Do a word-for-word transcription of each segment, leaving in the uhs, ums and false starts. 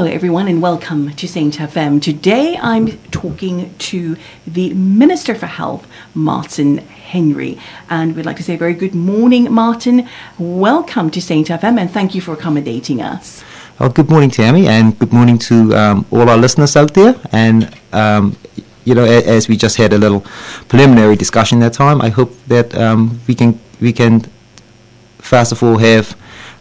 Hello everyone and welcome to Saint F M. Today I'm talking to the Minister for Health, Martin Henry. And we'd like to say a very good morning, Martin. Welcome to Saint F M and thank you for accommodating us. Well, good morning, Tammy, and good morning to um, all our listeners out there. And, um, you know, as we just had a little preliminary discussion that time, I hope that um, we can, we can, first of all, have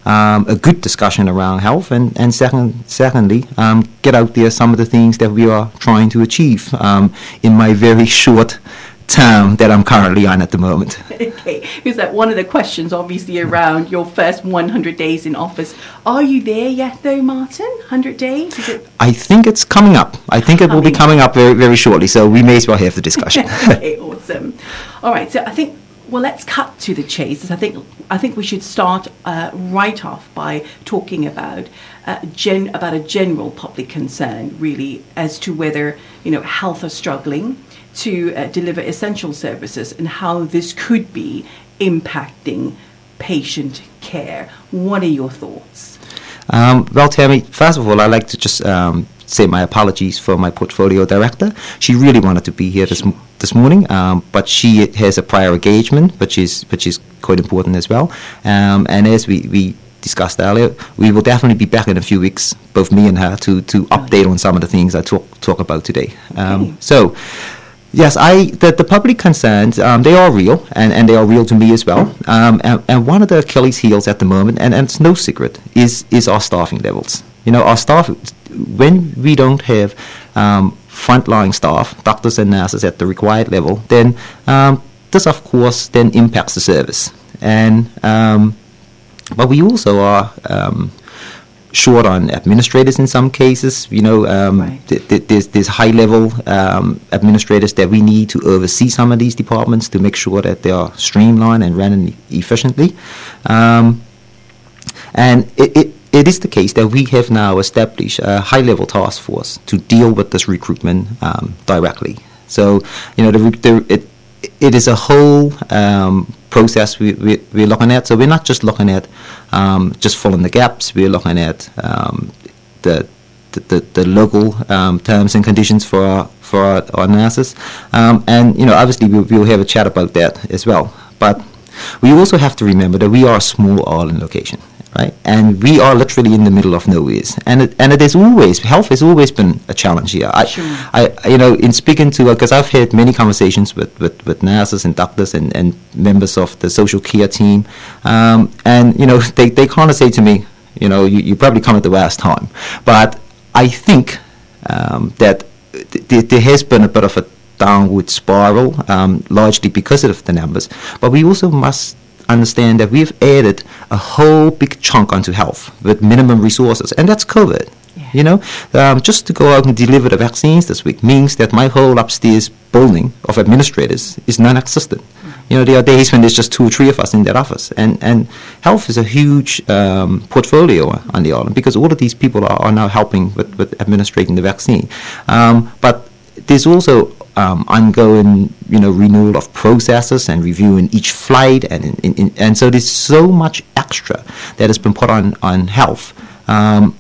Um, a good discussion around health, and, and second, secondly, um, get out there some of the things that we are trying to achieve um, in my very short term that I'm currently on at the moment. Okay, because that one of the questions obviously around your first one hundred days in office. Are you there yet though, Martin? one hundred days? Is it? I think it's coming up. I think it will be coming up very, very shortly, so we may as well have the discussion. Okay, awesome. All right, so I think Well, let's cut to the chase. I think I think we should start uh, right off by talking about uh, gen about a general public concern, really, as to whether you know health are struggling to uh, deliver essential services and how this could be impacting patient care. What are your thoughts? Um, well, Tammy, first of all, I'd like to just um, say my apologies for my portfolio director. She really wanted to be here this morning. This morning, um, but she has a prior engagement, which is which is quite important as well. Um, and as we, we discussed earlier, we will definitely be back in a few weeks, both me and her, to to update on some of the things I talk talk about today. Um, okay. So, yes, I the, the public concerns um, they are real, and, and they are real to me as well. Um, and, and one of the Achilles' heels at the moment, and, and it's no secret, is is our staffing levels. You know, our staff when we don't have um, frontline staff, doctors and nurses at the required level, then um, this, of course, then impacts the service. And um, but we also are um, short on administrators in some cases. You know, um, right. th- th- there's there's high-level um, administrators that we need to oversee some of these departments to make sure that they are streamlined and run efficiently. Um, and it. it It is the case that we have now established a high-level task force to deal with this recruitment um, directly. So, you know, the, the, it it is a whole um, process we, we, we're looking at. So we're not just looking at um, just filling the gaps. We're looking at um, the, the, the the local um, terms and conditions for our, for our, our nurses. Um, and, you know, obviously we'll, we'll have a chat about that as well. But we also have to remember that we are a small island location. Right, and we are literally in the middle of nowhere, and it, and it is always health has always been a challenge here. I, sure. I you know, in speaking to because I've had many conversations with, with, with nurses and doctors and, and members of the social care team, um, and you know they, they kind of say to me, you know, you, you probably come at the worst time, but I think um, that th- th- there has been a bit of a downward spiral, um, largely because of the numbers, but we also must understand that we've added a whole big chunk onto health with minimum resources, and that's COVID. Yeah. You know, um, just to go out and deliver the vaccines this week means that my whole upstairs building of administrators is non-existent. Mm-hmm. You know, there are days when there's just two or three of us in that office, and and health is a huge um, portfolio on the island because all of these people are, are now helping with, with administrating the vaccine. Um, but there's also Um, ongoing, you know, renewal of processes and reviewing each flight, and in, in, in, and so there's so much extra that has been put on on health, um,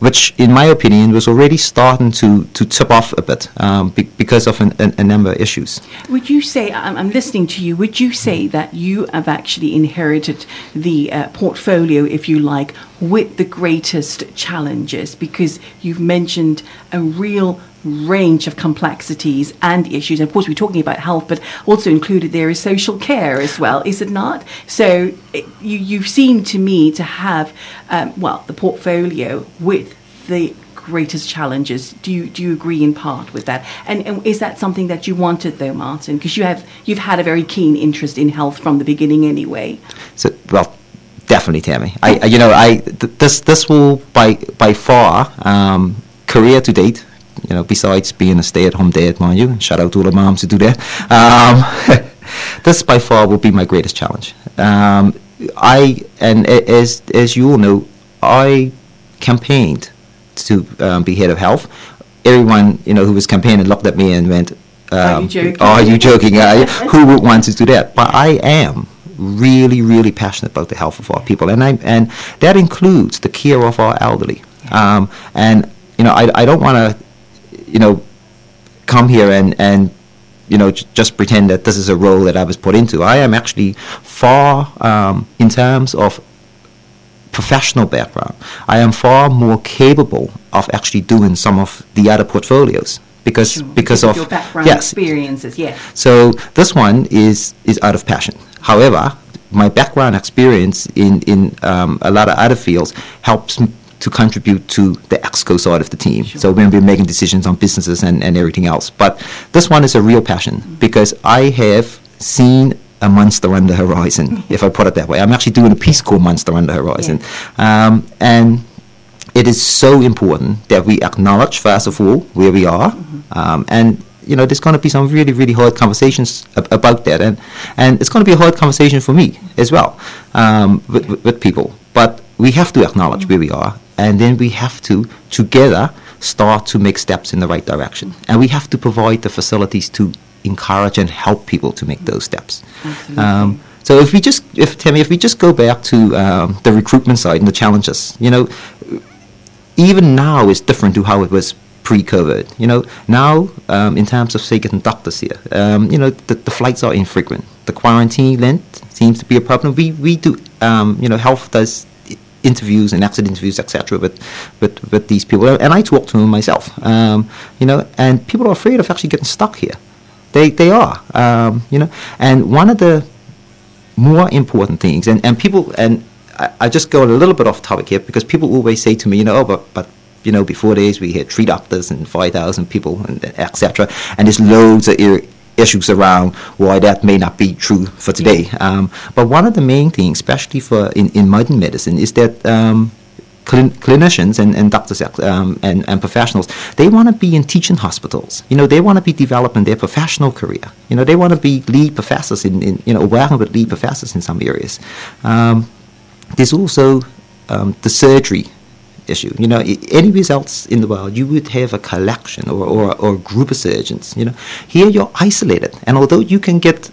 which, in my opinion, was already starting to, to tip off a bit um, be, because of an, an, a number of issues. Would you say, I'm, I'm listening to you, would you say that you have actually inherited the uh, portfolio, if you like, with the greatest challenges? Because you've mentioned a real range of complexities and issues, and of course we're talking about health, but also included there is social care as well, is it not? So it, you you seem to me to have um, well the portfolio with the greatest challenges. Do you do you agree in part with that? And, and is that something that you wanted though, Martin? Because you have you've had a very keen interest in health from the beginning anyway. So well. Definitely, Tammy. I, I you know, I th- this this will by by far um, career to date. You know, besides being a stay-at-home dad, mind you, shout out to all the moms who do that. Um, this by far will be my greatest challenge. Um, I and as as you all know, I campaigned to um, be head of health. Everyone you know who was campaigning looked at me and went, um, "Are you joking? Are you joking? I, who would want to do that?" But I am. Really, really passionate about the health of our people, and I and that includes the care of our elderly. Um, and you know, I, I don't want to, you know, come here and, and you know, j just pretend that this is a role that I was put into. I am actually far, um, in terms of professional background, I am far more capable of actually doing some of the other portfolios because sure. because, because of, of your background yes. experiences. Yeah. So this one is is out of passion. However, my background experience in in um, a lot of other fields helps me to contribute to the exco side of the team. Sure. So when we're making decisions on businesses and, and everything else. But this one is a real passion mm-hmm. because I have seen a monster on the horizon, mm-hmm. if I put it that way. I'm actually doing a Peace Corps monster on the horizon. Yeah. Um, and it is so important that we acknowledge, first of all, where we are. Mm-hmm. um, and you know, there's going to be some really, really hard conversations ab about that. And, and it's going to be a hard conversation for me as well um, with, with, with people. But we have to acknowledge mm-hmm. where we are. And then we have to, together, start to make steps in the right direction. And we have to provide the facilities to encourage and help people to make those steps. Um, so if we just, if Tammy, if we just go back to um, the recruitment side and the challenges, you know, even now is different to how it was pre-COVID. You know, now, um, in terms of, say, getting doctors here, um, you know, the, the flights are infrequent. The quarantine length seems to be a problem. We, we do, um, you know, health does interviews and exit interviews, et cetera, with, with, with these people. And I talk to them myself, um, you know, and people are afraid of actually getting stuck here. They, they are, um, you know. And one of the more important things, and, and people, and I, I just go a little bit off topic here because people always say to me, you know, oh, but, but you know, before days we had three doctors and five thousand people, and et cetera, and there's loads of ir issues around why that may not be true for today. Yeah. Um, but one of the main things, especially for in, in modern medicine, is that um, clin clinicians and, and doctors um, and, and professionals, they want to be in teaching hospitals. You know, they want to be developing their professional career. You know, they want to be lead professors in, in, you know, working with lead professors in some areas. Um, there's also um, the surgery issue. You know, anywhere else in the world, you would have a collection or, or, or a group of surgeons. You know, here you're isolated, and although you can get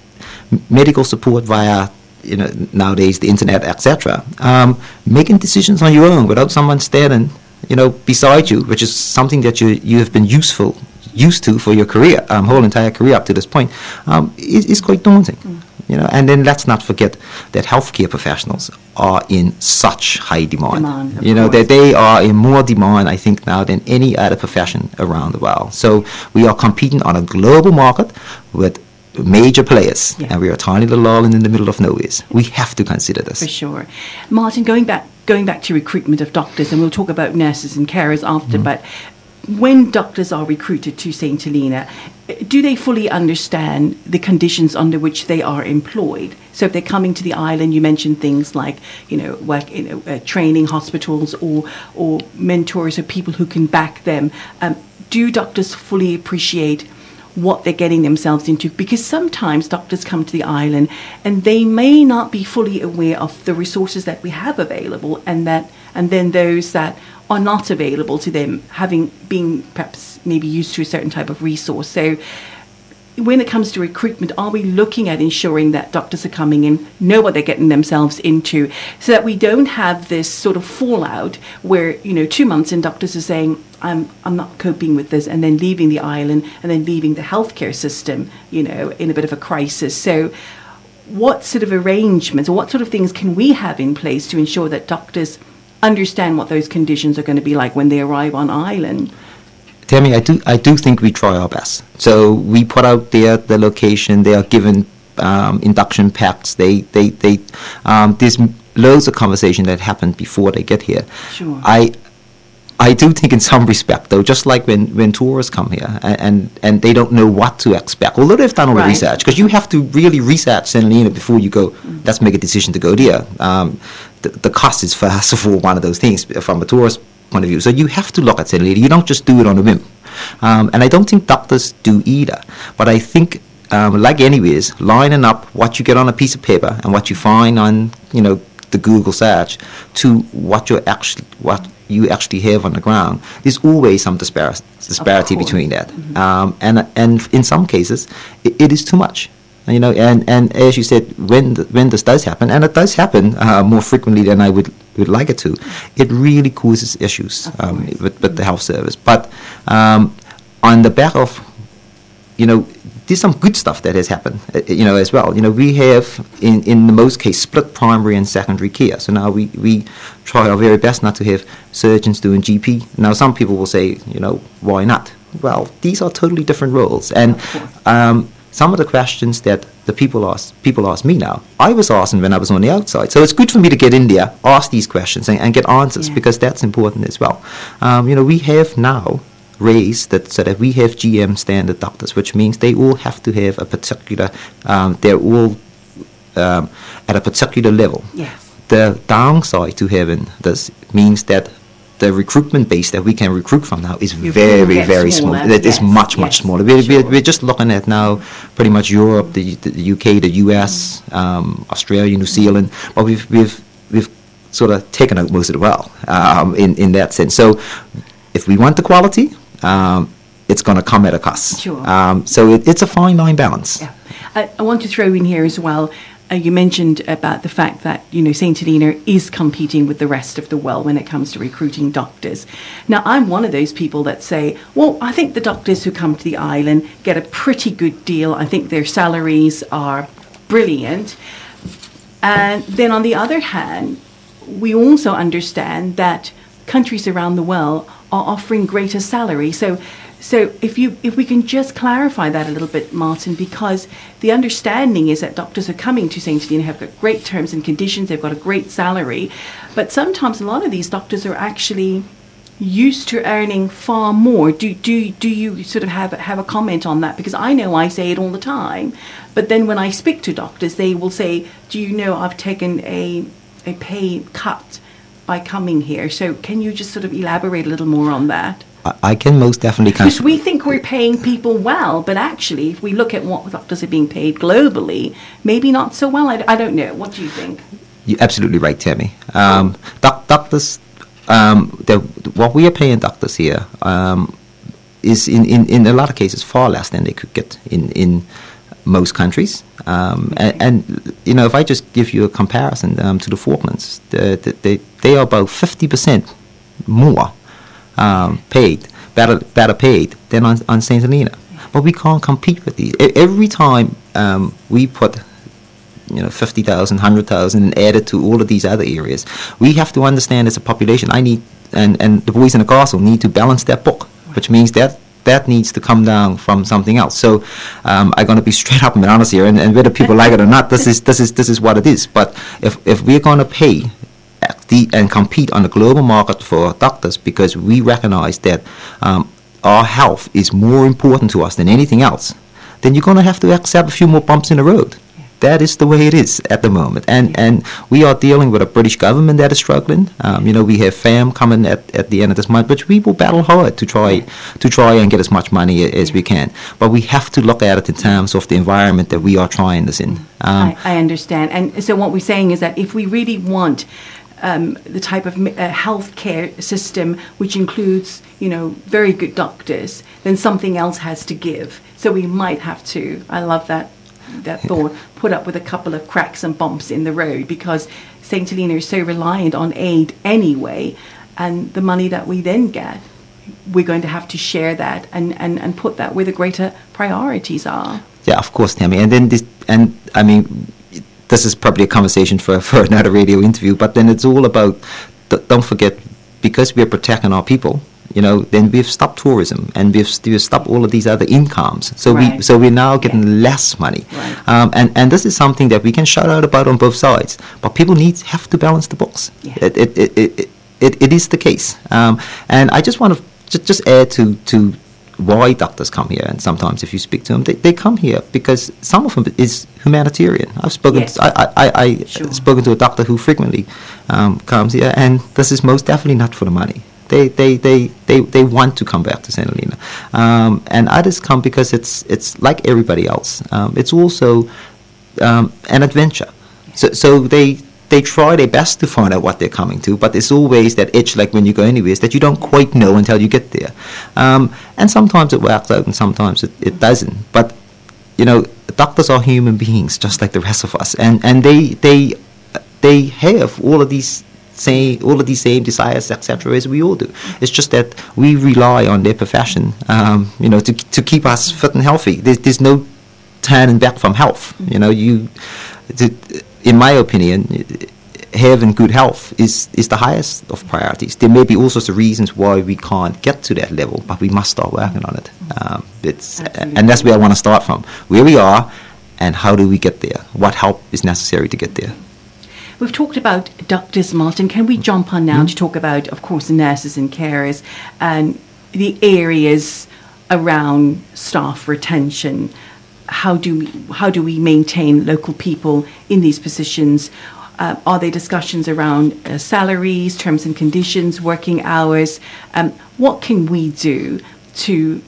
medical support via, you know, nowadays the internet, et cetera, um, making decisions on your own without someone standing, you know, beside you, which is something that you you have been useful used to for your career, um, whole entire career up to this point, um, is is quite daunting. Mm. You know, and then let's not forget that healthcare professionals are in such high demand. demand you know, course. that they are in more demand, I think, now than any other profession around the world. So we are competing on a global market with major players, yeah. and we are a tiny little island in the middle of nowhere. We have to consider this. For sure. Martin, going back, going back to recruitment of doctors, and we'll talk about nurses and carers after, mm. but when doctors are recruited to St Helena, do they fully understand the conditions under which they are employed? So if they're coming to the island, you mentioned things like, you know, work in uh, training hospitals or or mentors or people who can back them. Um, do doctors fully appreciate what they're getting themselves into? Because sometimes doctors come to the island and they may not be fully aware of the resources that we have available, and that and then those that are not available to them, having been perhaps maybe used to a certain type of resource. So when it comes to recruitment, are we looking at ensuring that doctors are coming in, know what they're getting themselves into, so that we don't have this sort of fallout where, you know, two months in doctors are saying, I'm, I'm not coping with this, and then leaving the island and then leaving the healthcare system, you know, in a bit of a crisis. So what sort of arrangements or what sort of things can we have in place to ensure that doctors understand what those conditions are going to be like when they arrive on island? Tammy, I do, I do think we try our best. So we put out there the location. They are given um, induction packs. They, they, they. Um, there's loads of conversation that happened before they get here. Sure. I, I do think in some respect, though, just like when, when tourists come here and, and, and they don't know what to expect, although they've done all right. the research, because you have to really research St Helena before you go, mm. let's make a decision to go there. Um, the, the cost is, first of all, one of those things from a tourist point of view. So you have to look at St Helena. You don't just do it on a whim. Um, and I don't think doctors do either. But I think, um, like anyways, lining up what you get on a piece of paper and what you find on, you know, the Google search to what you're actually, what you actually have on the ground, there's always some dispar disparity between that. Mm-hmm. um, and and in some cases, it, it is too much. You know, and, and as you said, when, the, when this does happen, and it does happen uh, more frequently than I would we'd like it to, it really causes issues um, with, with the health service. But um, on the back of, you know, there's some good stuff that has happened, uh, you know, as well. You know, we have, in, in the most case, split primary and secondary care. So now we, we try our very best not to have surgeons doing G P. Now, some people will say, you know, why not? Well, these are totally different roles. And um, some of the questions that the people ask, people ask me now, I was asking when I was on the outside. So it's good for me to get in there, ask these questions, and, and get answers, yeah. because that's important as well. Um, you know, we have now raised that so that we have G M standard doctors, which means they all have to have a particular, um, they're all um, at a particular level. Yes. The downside to having this means that the recruitment base that we can recruit from now is you very, very smaller. small. It yes. is much, yes. much smaller. We're, sure. we're just looking at now pretty much Europe, the, the U K, the U S, mm. um, Australia, New Zealand. But we've we've we've sort of taken out most of the world um, in in that sense. So if we want the quality, um, it's going to come at a cost. Sure. Um, so it, it's a fine line balance. Yeah. I, I want to throw in here as well. Uh, you mentioned about the fact that, you know, Saint Helena is competing with the rest of the world when it comes to recruiting doctors. Now, I'm one of those people that say, well, I think the doctors who come to the island get a pretty good deal. I think their salaries are brilliant. And then on the other hand, we also understand that countries around the world are offering greater salary. So So if you if we can just clarify that a little bit, Martin, because the understanding is that doctors are coming to Saint Helena, have got great terms and conditions, they've got a great salary, but sometimes a lot of these doctors are actually used to earning far more. Do do do you sort of have have a comment on that? Because I know I say it all the time, but then when I speak to doctors, they will say, "Do you know I've taken a a pay cut by coming here?" So can you just sort of elaborate a little more on that? I can most definitely... Because we think we're paying people well, but actually, if we look at what doctors are being paid globally, maybe not so well. I, I don't know. What do you think? You're absolutely right, Tammy. Um, doc- doctors, um, what we are paying doctors here um, is, in, in, in a lot of cases, far less than they could get in, in most countries. Um, okay. and, and, you know, if I just give you a comparison um, to the Falklands, the, the, they, they are about fifty percent more Um, paid, better, better paid than on, on Saint Helena, but we can't compete with these. I, every time um, we put, you know, fifty thousand, hundred thousand, and add it to all of these other areas, we have to understand as a population. I need and, and the boys in the castle need to balance their book, which means that that needs to come down from something else. So um, I'm going to be straight up and honest here, and, and whether people like it or not, this is this is this is what it is. But if if we're going to pay and compete on the global market for doctors, because we recognize that um, our health is more important to us than anything else, then you're going to have to accept a few more bumps in the road. Yeah. That is the way it is at the moment. And yeah. and we are dealing with a British government that is struggling. Um, you know, we have FAM coming at, at the end of this month, which we will battle hard to try to try and get as much money as yeah. we can. But we have to look at it in terms of the environment that we are trying this in. Um, I, I understand. And so what we're saying is that if we really want Um, the type of uh, health care system which includes, you know, very good doctors, then something else has to give. So we might have to, I love that that thought, put up with a couple of cracks and bumps in the road, because Saint Helena is so reliant on aid anyway, and the money that we then get, we're going to have to share that and, and, and put that where the greater priorities are. Yeah, of course, Tammy. And then this, and I mean, this is probably a conversation for, for another radio interview, but then it's all about, th- don't forget, because we're protecting our people, you know, then we've stopped tourism and we've, we've stopped all of these other incomes. So, right. we, so we're now getting yeah. less money. Right. Um, and, and this is something that we can shout out about on both sides, but people need have to balance the books. Yeah. It, it, it, it, it, it is the case. Um, and I just want to just, just add to... to why doctors come here, and sometimes if you speak to them, they, they come here because some of them is humanitarian. I've spoken yes. to, I, I, I, I sure. spoken to a doctor who frequently um, comes here, and this is most definitely not for the money. They they, they, they, they want to come back to Saint Helena. Um, and others come because it's it's like everybody else. Um, it's also um, an adventure. So so they they try their best to find out what they're coming to, but there's always that itch, like when you go anywhere, is that you don't quite know until you get there. Um, and sometimes it works out and sometimes it, it doesn't. But, you know, doctors are human beings just like the rest of us, and, and they, they, they have all of these same, all of these same desires, et cetera, as we all do. It's just that we rely on their profession, um, you know, to to keep us fit and healthy. There's there's no turning back from health. You know, you, to, in my opinion, having good health is is the highest of priorities. There may be all sorts of reasons why we can't get to that level, but we must start working on it. Um, it's Absolutely. And that's where I want to start from. Where we are, and how do we get there? What help is necessary to get there? We've talked about doctors, Martin. Can we jump on now mm-hmm. to talk about, of course, nurses and carers and the areas around staff retention? How do we, how do we maintain local people in these positions? Uh, are there discussions around uh, salaries, terms and conditions, working hours? Um, what can we do to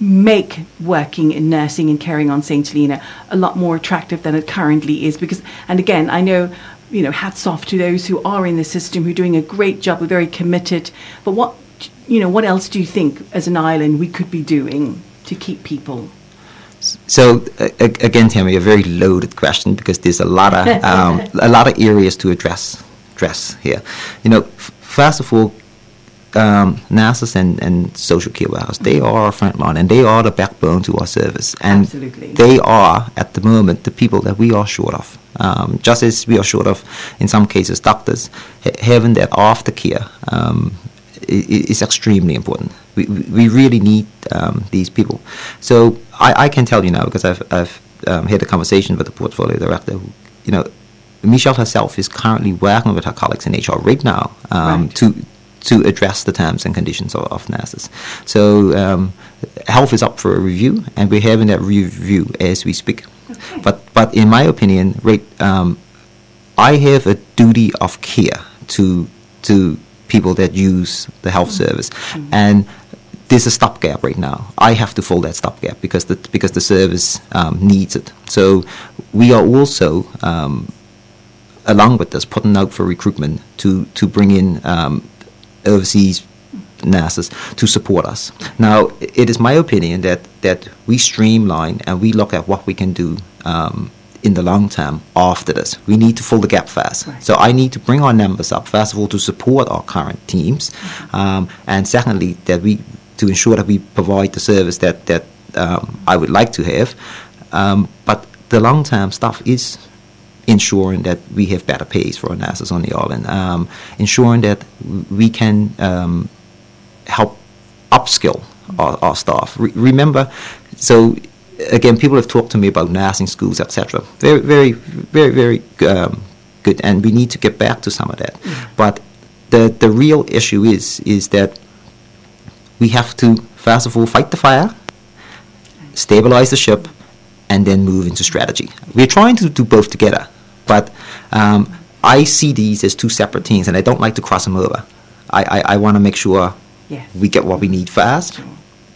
make working in nursing and caring on St Helena a lot more attractive than it currently is? Because, and again, I know, you know, hats off to those who are in the system, who are doing a great job, are very committed. But what, you know, what else do you think as an island we could be doing to keep people? So uh, again, Tammy, a very loaded question, because there's a lot of um, a lot of areas to address address here. You know, f- first of all, um, nurses and, and social care workers, mm-hmm. they are our frontline and they are the backbone to our service, and Absolutely. They are at the moment the people that we are short of. Um, just as we are short of, in some cases, doctors, ha- having that aftercare um, is, is extremely important. We we really need um, these people. So I, I can tell you now, because I've I've um, had a conversation with the portfolio director. Who, you know, Michelle herself is currently working with her colleagues in H R right now um, right. to to address the terms and conditions of, of nurses. So um, health is up for a review, and we're having that review as we speak. Okay. But but in my opinion, right, um, I have a duty of care to to people that use the health mm-hmm. service, mm-hmm. and there's a stopgap right now. I have to fill that stopgap because the because the service um, needs it. So we are also, um, along with this, putting out for recruitment to to bring in um, overseas nurses to support us. Now, it is my opinion that that we streamline and we look at what we can do um, in the long term after this. We need to fill the gap first. Right. So I need to bring our numbers up, first of all, to support our current teams, mm-hmm. um, and secondly, that we to ensure that we provide the service that, that um, I would like to have. Um, but the long-term stuff is ensuring that we have better pays for our nurses on the island, um, ensuring that we can um, help upskill our, our staff. Re- remember, so again, people have talked to me about nursing schools, et cetera. Very, very, very, very um, good, and we need to get back to some of that. Yeah. But the the real issue is is that we have to, first of all, fight the fire, stabilize the ship, and then move into strategy. We're trying to do both together, but um, I see these as two separate teams, and I don't like to cross them over. I, I, I want to make sure yes. we get what we need first, sure.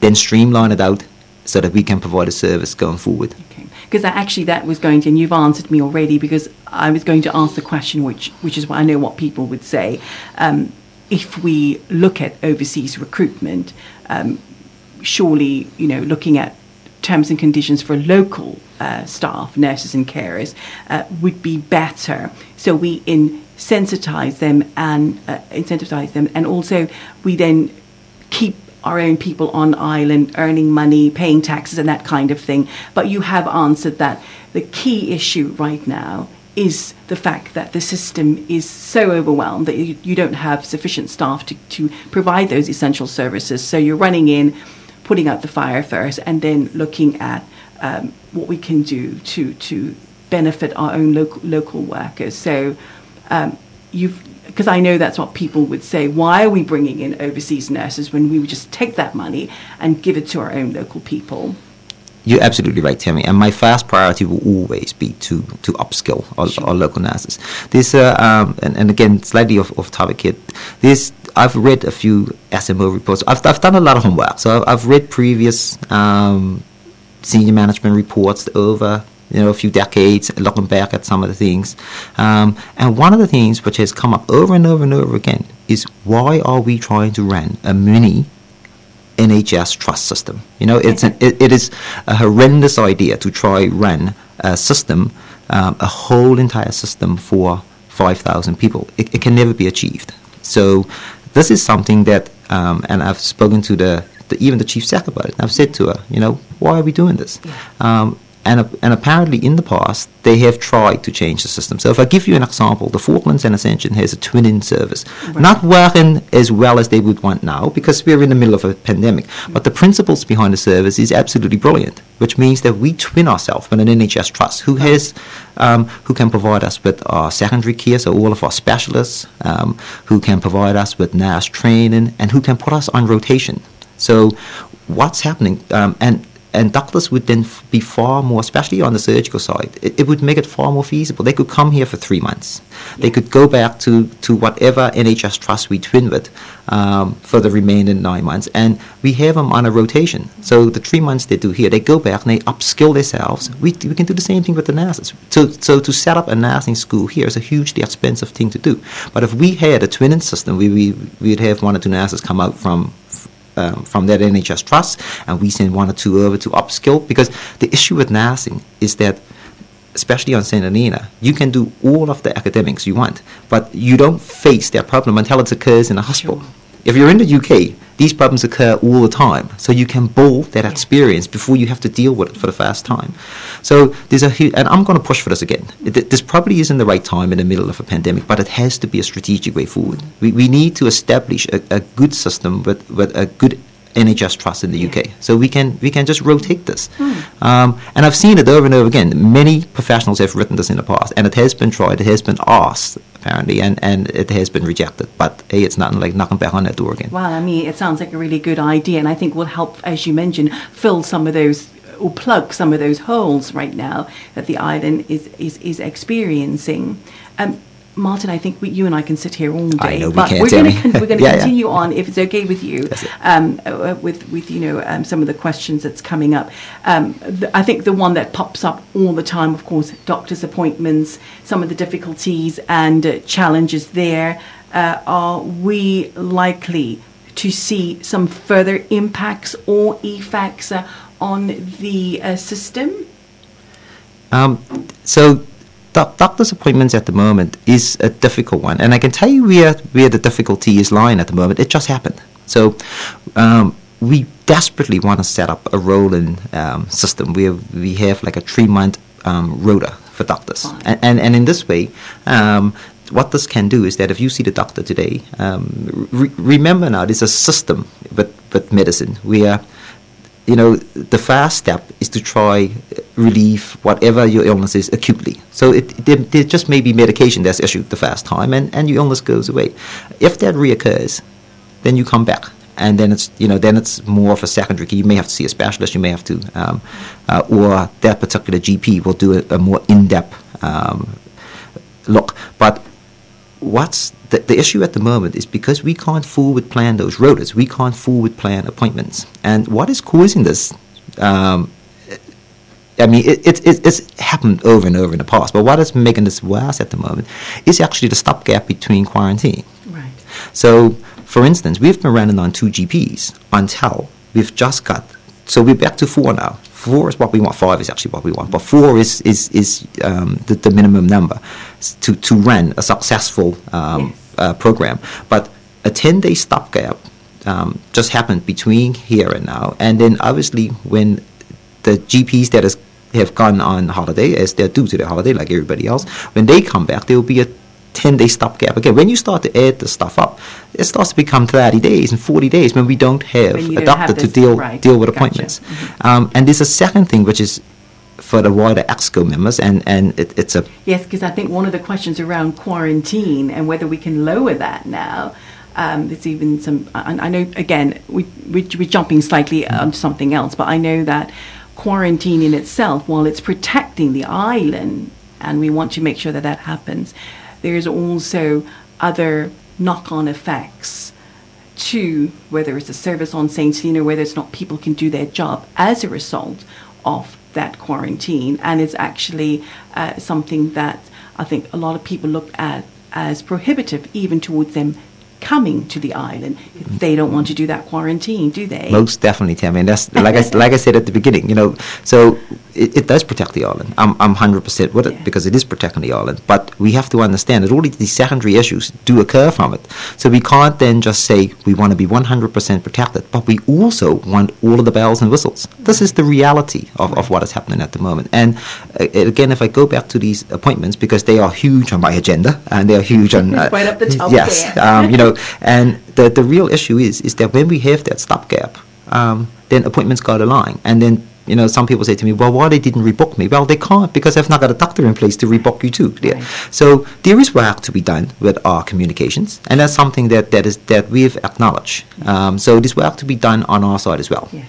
then streamline it out so that we can provide a service going forward. Okay. Because actually that was going to, and you've answered me already, because I was going to ask the question, which, which is what I know what people would say. Um, If we look at overseas recruitment, um, surely, you know, looking at terms and conditions for local uh, staff, nurses and carers, uh, would be better. So we incentivize them and uh, incentivize them, and also we then keep our own people on island, earning money, paying taxes, and that kind of thing. But you have answered that the key issue right now is the fact that the system is so overwhelmed that you, you don't have sufficient staff to, to provide those essential services. So you're running in, putting out the fire first, and then looking at um, what we can do to to benefit our own local local workers. So um, you've, because I know that's what people would say, why are we bringing in overseas nurses when we would just take that money and give it to our own local people? You're absolutely right, Tammy. And my first priority will always be to, to upskill our, sure. our local nurses. This, uh, um, and, and again, slightly off, off topic here. This, I've read a few S M O reports. I've I've done a lot of homework, so I've, I've read previous um, senior management reports over you know a few decades, looking back at some of the things. Um, and one of the things which has come up over and over and over again is, why are we trying to run a mini N H S trust system? You know, it's an, it, it is a horrendous idea to try run a system, um, a whole entire system for five thousand people. It, it can never be achieved. So this is something that, um, and I've spoken to the, the even the chief sec about it. And I've said to her, you know, why are we doing this? Yeah. Um, and and apparently in the past they have tried to change the system. So if I give you an example, the Falklands and Ascension has a twin-in service, right. Not working as well as they would want now because we're in the middle of a pandemic. Mm-hmm. But the principles behind the service is absolutely brilliant, which means that we twin ourselves with an N H S trust who has, um, who can provide us with our secondary care, so all of our specialists, um, who can provide us with nurse training, and who can put us on rotation. So what's happening, um, and And doctors would then f- be far more, especially on the surgical side, it, it would make it far more feasible. They could come here for three months. They could go back to, to whatever N H S trust we twin with um, for the remaining nine months. And we have them on a rotation. So the three months they do here, they go back and they upskill themselves. We, we can do the same thing with the nurses. So, so to set up a nursing school here is a hugely expensive thing to do. But if we had a twinning system, we, we, we'd have one or two nurses come out from Um, from that N H S trust, and we send one or two over to upskill, because the issue with nursing is that, especially on St Helena, you can do all of the academics you want, but you don't face that problem until it occurs in a hospital. Sure. If you're in the U K, these problems occur all the time, so you can build that experience before you have to deal with it for the first time. So there's a huge, and I'm going to push for this again. It, this probably isn't the right time in the middle of a pandemic, but it has to be a strategic way forward. We we need to establish a, a good system with, with a good N H S trust in the U K, so we can we can just rotate this. Mm. Um, and I've seen it over and over again. Many professionals have written this in the past, and it has been tried, it has been asked, apparently, and, and it has been rejected. But, hey, it's nothing like knocking back on that door again. Well, I mean, it sounds like a really good idea, and I think will help, as you mentioned, fill some of those, or plug some of those holes right now that the island is, is, is experiencing. Um, Martin, I think we, you and I can sit here all day. I know we but can, we're going to con- we're going to yeah, continue yeah. on, if it's okay with you, um, uh, with with you know um, some of the questions that's coming up. Um, th- I think the one that pops up all the time, of course, doctors' appointments, some of the difficulties and uh, challenges there. Uh, are we likely to see some further impacts or effects uh, on the uh, system? Um, so. Doctor's appointments at the moment is a difficult one, and I can tell you where where the difficulty is lying at the moment. It just happened. So um, we desperately want to set up a rolling um, system where we have like a three-month um, rota for doctors, and, and, and in this way, um, what this can do is that if you see the doctor today, um, re- remember now there's a system with, with medicine where, you know, the first step is to try relieve whatever your illness is acutely. So it, there, there just may be medication that's issued the first time, and, and your illness goes away. If that reoccurs, then you come back, and then it's, you know, then it's more of a secondary care. You may have to see a specialist. You may have to, um, uh, or that particular G P will do a, a more in-depth um, look. But what's the, the issue at the moment is because we can't forward plan those rotas. We can't forward plan appointments. And what is causing this? Um, I mean, it, it, it, it's happened over and over in the past. But what is making this worse at the moment is actually the stopgap between quarantine. Right. So, for instance, we've been running on two G Ps until we've just got. So we're back to four now. Four is what we want. Five is actually what we want. But four is is, is um, the, the minimum number to, to run a successful um, yes. uh, program. But a ten-day stopgap um, just happened between here and now. And then, obviously, when the G Ps that is, have gone on holiday, as they're due to their holiday, like everybody else, when they come back, there will be a ten-day stopgap. Again, when you start to add the stuff up, it starts to become thirty days and forty days when we don't have a doctor to deal right. deal with gotcha. appointments. Mm-hmm. Um, and there's a second thing, which is for the wider EXCO members, and, and it, it's a... Yes, because I think one of the questions around quarantine and whether we can lower that now, um, there's even some... I, I know, again, we, we, we're jumping slightly mm-hmm. onto something else, but I know that quarantine in itself, while it's protecting the island, and we want to make sure that that happens, there's also other knock-on effects to whether it's a service on Saint Helena, whether it's not people can do their job as a result of that quarantine. And it's actually uh, something that I think a lot of people look at as prohibitive even towards them coming to the island. They don't want to do that quarantine, do they? Most definitely, Tammy. And that's like I like I said at the beginning. You know, so it, it does protect the island. I'm I'm one hundred percent with it, yeah, because it is protecting the island. But we have to understand that all these secondary issues do occur from it. So we can't then just say we want to be one hundred percent protected, but we also want all of the bells and whistles. This is the reality of of what is happening at the moment. And uh, again, if I go back to these appointments, because they are huge on my agenda and they are huge on uh, right up the top. Yes, um, you know. And the the real issue is is that when we have that stopgap, um, then appointments go to line. And then, you know, some people say to me, well, why they didn't rebook me? Well, they can't, because I've not got a doctor in place to rebook you too. Yeah. Right. So there is work to be done with our communications, and that's something that, that is that we've acknowledged. Um, so there's work to be done on our side as well. Yeah.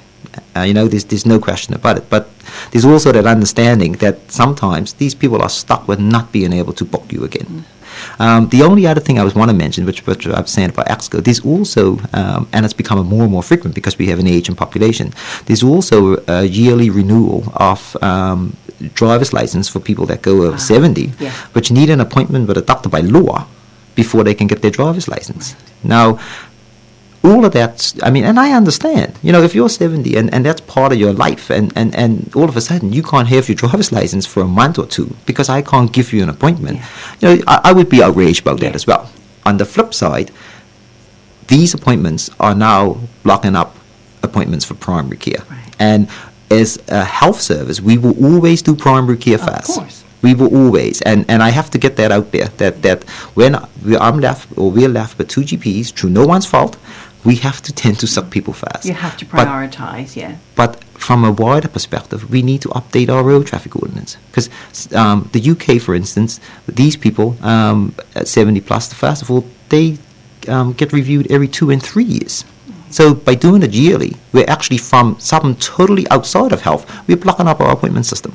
Uh, you know, there's, there's no question about it. But there's also that understanding that sometimes these people are stuck with not being able to book you again. Mm. Um, the only other thing I was want to mention, which, which I was saying about Exco, there's also, um, and it's becoming more and more frequent because we have an aging population, there's also a yearly renewal of um, driver's license for people that go over ah, seventy, yeah, which need an appointment with a doctor by law before they can get their driver's license. Right. Now, all of that, I mean, and I understand, you know, if you're seventy and, and that's part of your life, and, and, and all of a sudden you can't have your driver's license for a month or two because I can't give you an appointment, yeah, you know, I, I would be outraged about yeah. that as well. On the flip side, these appointments are now blocking up appointments for primary care. Right. And as a health service, we will always do primary care of first. Of course. We will always, and, and I have to get that out there, that, that when we, I'm left, or we're left with two G Ps, through no one's fault, we have to tend to suck people first. You have to prioritize, but, yeah. But from a wider perspective, we need to update our road traffic ordinance. Because um, the U K, for instance, these people um, at seventy plus, first of all, they um, get reviewed every two and three years. So by doing it yearly, we're actually from something totally outside of health, we're blocking up our appointment system.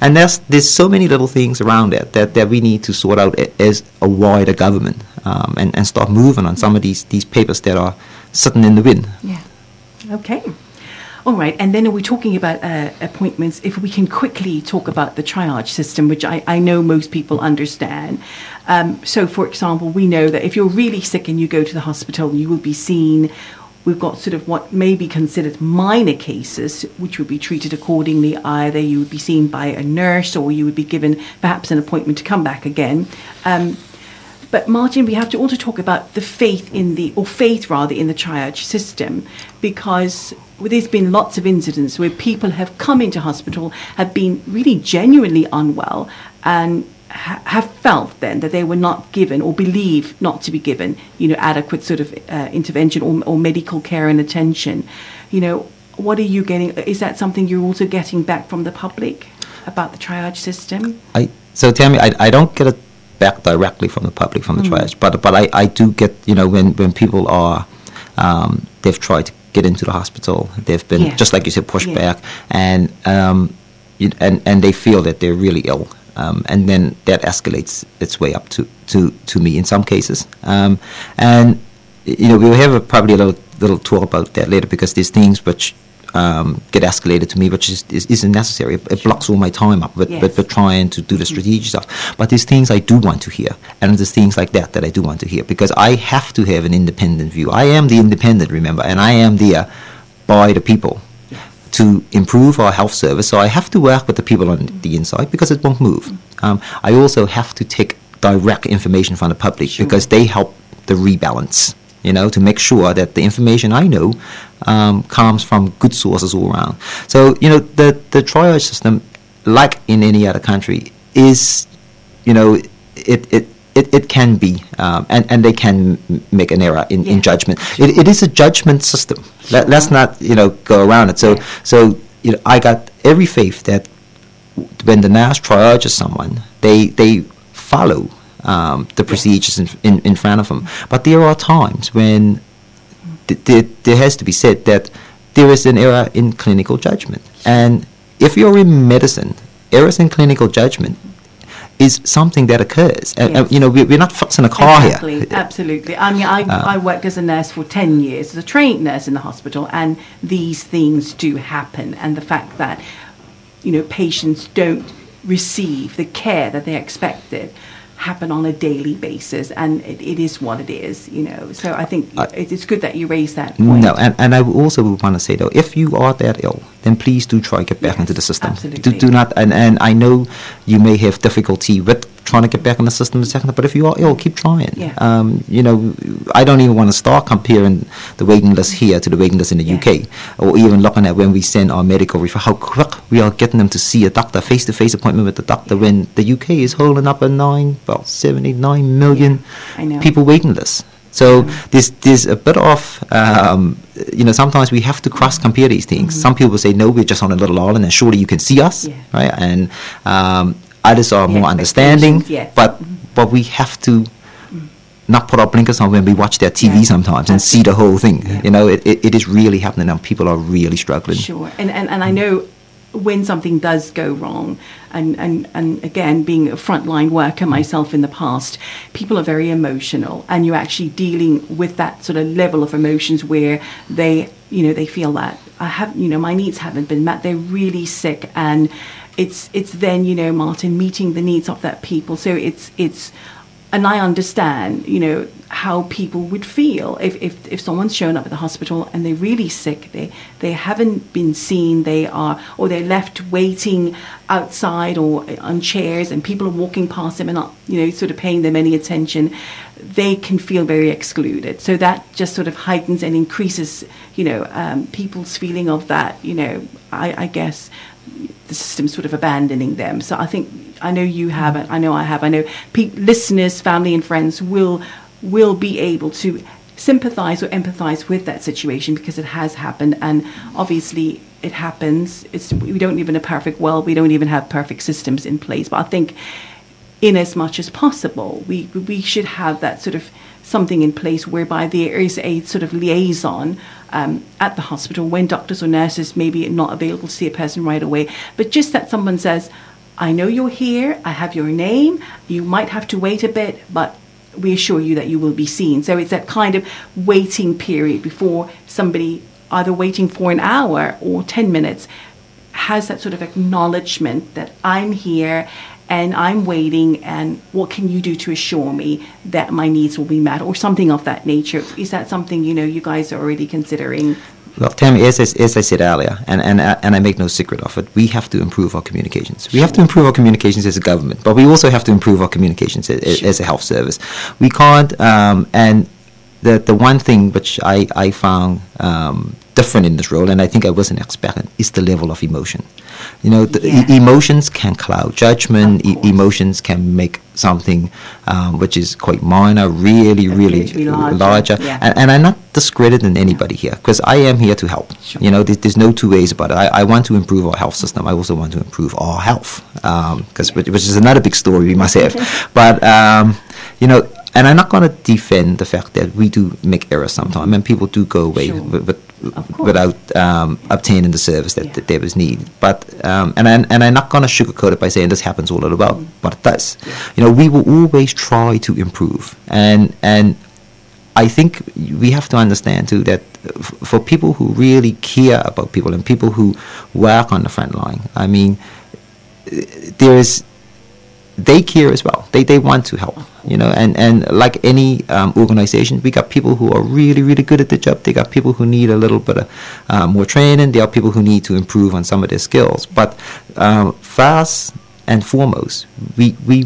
And there's, there's so many little things around that, that that we need to sort out as a wider government um, and, and start moving on some of these, these papers that are sitting in the wind. Yeah. Okay. All right. And then are we talking about uh, appointments? If we can quickly talk about the triage system, which I, I know most people understand. Um, so, for example, we know that if you're really sick and you go to the hospital, you will be seen. We've got sort of what may be considered minor cases, which would be treated accordingly. Either you would be seen by a nurse, or you would be given perhaps an appointment to come back again. Um, but Martin, we have to also talk about the faith in the, or faith rather, in the triage system, because there's been lots of incidents where people have come into hospital, have been really genuinely unwell, and ha- have felt then that they were not given, or believe not to be given, you know, adequate sort of uh, intervention or, or medical care and attention. You know, what are you getting? Is that something you're also getting back from the public about the triage system? I so Tammy, I, I don't get it back directly from the public from the mm. triage, but but I, I do get, you know, when when people are um, they've tried to get into the hospital, they've been yeah. just like you said pushed yeah. back, and um and and they feel that they're really ill. Um, and then that escalates its way up to, to, to me in some cases. Um, and, you know, we'll have a, probably a little, little talk about that later, because there's things which um, get escalated to me, which is, is, isn't necessary. It, it blocks all my time up with, yes. with, with trying to do the strategic stuff. But there's things I do want to hear, and there's things like that that I do want to hear, because I have to have an independent view. I am the independent, remember, and I am there by the people to improve our health service, so I have to work with the people on the inside because it won't move. Um, I also have to take direct information from the public sure. because they help the rebalance, you know, to make sure that the information I know um, comes from good sources all around. So, you know, the, the triage system, like in any other country, is, you know, it, it It, it can be, um, and, and they can make an error in, yeah. in judgment. It, it is a judgment system. Sure. Let, let's not, you know, go around it. So, yeah. so you know, I got every faith that when the nurse triages someone, they they follow um, the procedures in, in, in front of them. But there are times when th- th- there has to be said that there is an error in clinical judgment. And if you're in medicine, errors in clinical judgment is something that occurs. Yes. Uh, you know, we're, we're not fixing a car exactly. here. Absolutely. I mean, I, uh, I worked as a nurse for ten years, as a trained nurse in the hospital, and these things do happen. And the fact that, you know, patients don't receive the care that they expected happen on a daily basis, and it, it is what it is, you know. So I think uh, it, it's good that you raise that point. No, and, and I also would want to say, though, if you are that ill, then please do try to get back yes, into the system. Absolutely. Do, do not, and, and I know you may have difficulty with trying to get back in the system in a second, but if you are ill, keep trying. Yeah. Um, you know, I don't even want to start comparing the waiting list here to the waiting list in the yeah. U K, or even looking at when we send our medical refer, how quick we are getting them to see a doctor, face-to-face appointment with the doctor, yeah. when the U K is holding up a nine, well, seventy-nine million yeah. people waiting list. So mm-hmm. there's, there's a bit of, um, you know, sometimes we have to cross-compare these things. Mm-hmm. Some people say, no, we're just on a little island, and surely you can see us, yeah. right? And um, others are yeah, more understanding, yes. but mm-hmm. but we have to mm-hmm. not put our blinkers on when we watch their T V yeah. sometimes and see the whole thing. Yeah. You know, it, it, it is really happening, and people are really struggling. Sure, and, and, and I know when something does go wrong, and, and, and again, being a frontline worker myself in the past, people are very emotional, and you're actually dealing with that sort of level of emotions where they, you know, they feel that, I have, you know, my needs haven't been met, they're really sick, and It's it's then, you know, Martin, meeting the needs of that people. So it's it's, and I understand, you know, how people would feel if, if, if someone's shown up at the hospital and they're really sick, they they haven't been seen, they are, or they're left waiting outside or on chairs, and people are walking past them and not, you know, sort of paying them any attention. They can feel very excluded. So that just sort of heightens and increases, you know, um, people's feeling of that, you know, I, I guess, the system sort of abandoning them. So I think, I know you have, I know I have, I know pe- listeners, family and friends will will be able to sympathise or empathise with that situation, because it has happened, and obviously it happens. It's, we don't live in a perfect world, we don't even have perfect systems in place, but I think in as much as possible we we should have that sort of something in place whereby there is a sort of liaison um, at the hospital when doctors or nurses maybe not available to see a person right away, but just that someone says, I know you're here, I have your name, you might have to wait a bit, but we assure you that you will be seen. So it's that kind of waiting period before somebody, either waiting for an hour or ten minutes, has that sort of acknowledgement that I'm here and I'm waiting, and what can you do to assure me that my needs will be met, or something of that nature. Is that something, you know, you guys are already considering? Well, Tammy, as I, as I said earlier, and, and, and I make no secret of it, we have to improve our communications. We have to improve our communications as a government, but we also have to improve our communications as, as a health service. We can't, um, and the, the one thing which I, I found um, different in this role, and I think I wasn't expecting, is the level of emotion. You know, the yeah. e- emotions can cloud judgment, e- emotions can make something um, which is quite minor, really, really larger. larger. Yeah. And, and I'm not discrediting anybody yeah. here, because I am here to help. Sure. You know, there's, there's no two ways about it. I, I want to improve our health system. I also want to improve our health, because um, yeah. which is another big story we must have. But, um, you know, and I'm not going to defend the fact that we do make errors sometimes, and people do go away sure. with, with without um, obtaining the service that, yeah. that there was need. But um, and, I, and I'm not going to sugarcoat it by saying this happens all over the world, mm. but it does. Yeah. You know, we will always try to improve. And and I think we have to understand, too, that f- for people who really care about people and people who work on the front line, I mean, there is... they care as well. They they want to help, you know, and, and like any um, organization, we got people who are really, really good at the job. They got people who need a little bit of uh, more training. There are people who need to improve on some of their skills. But um, first and foremost, we we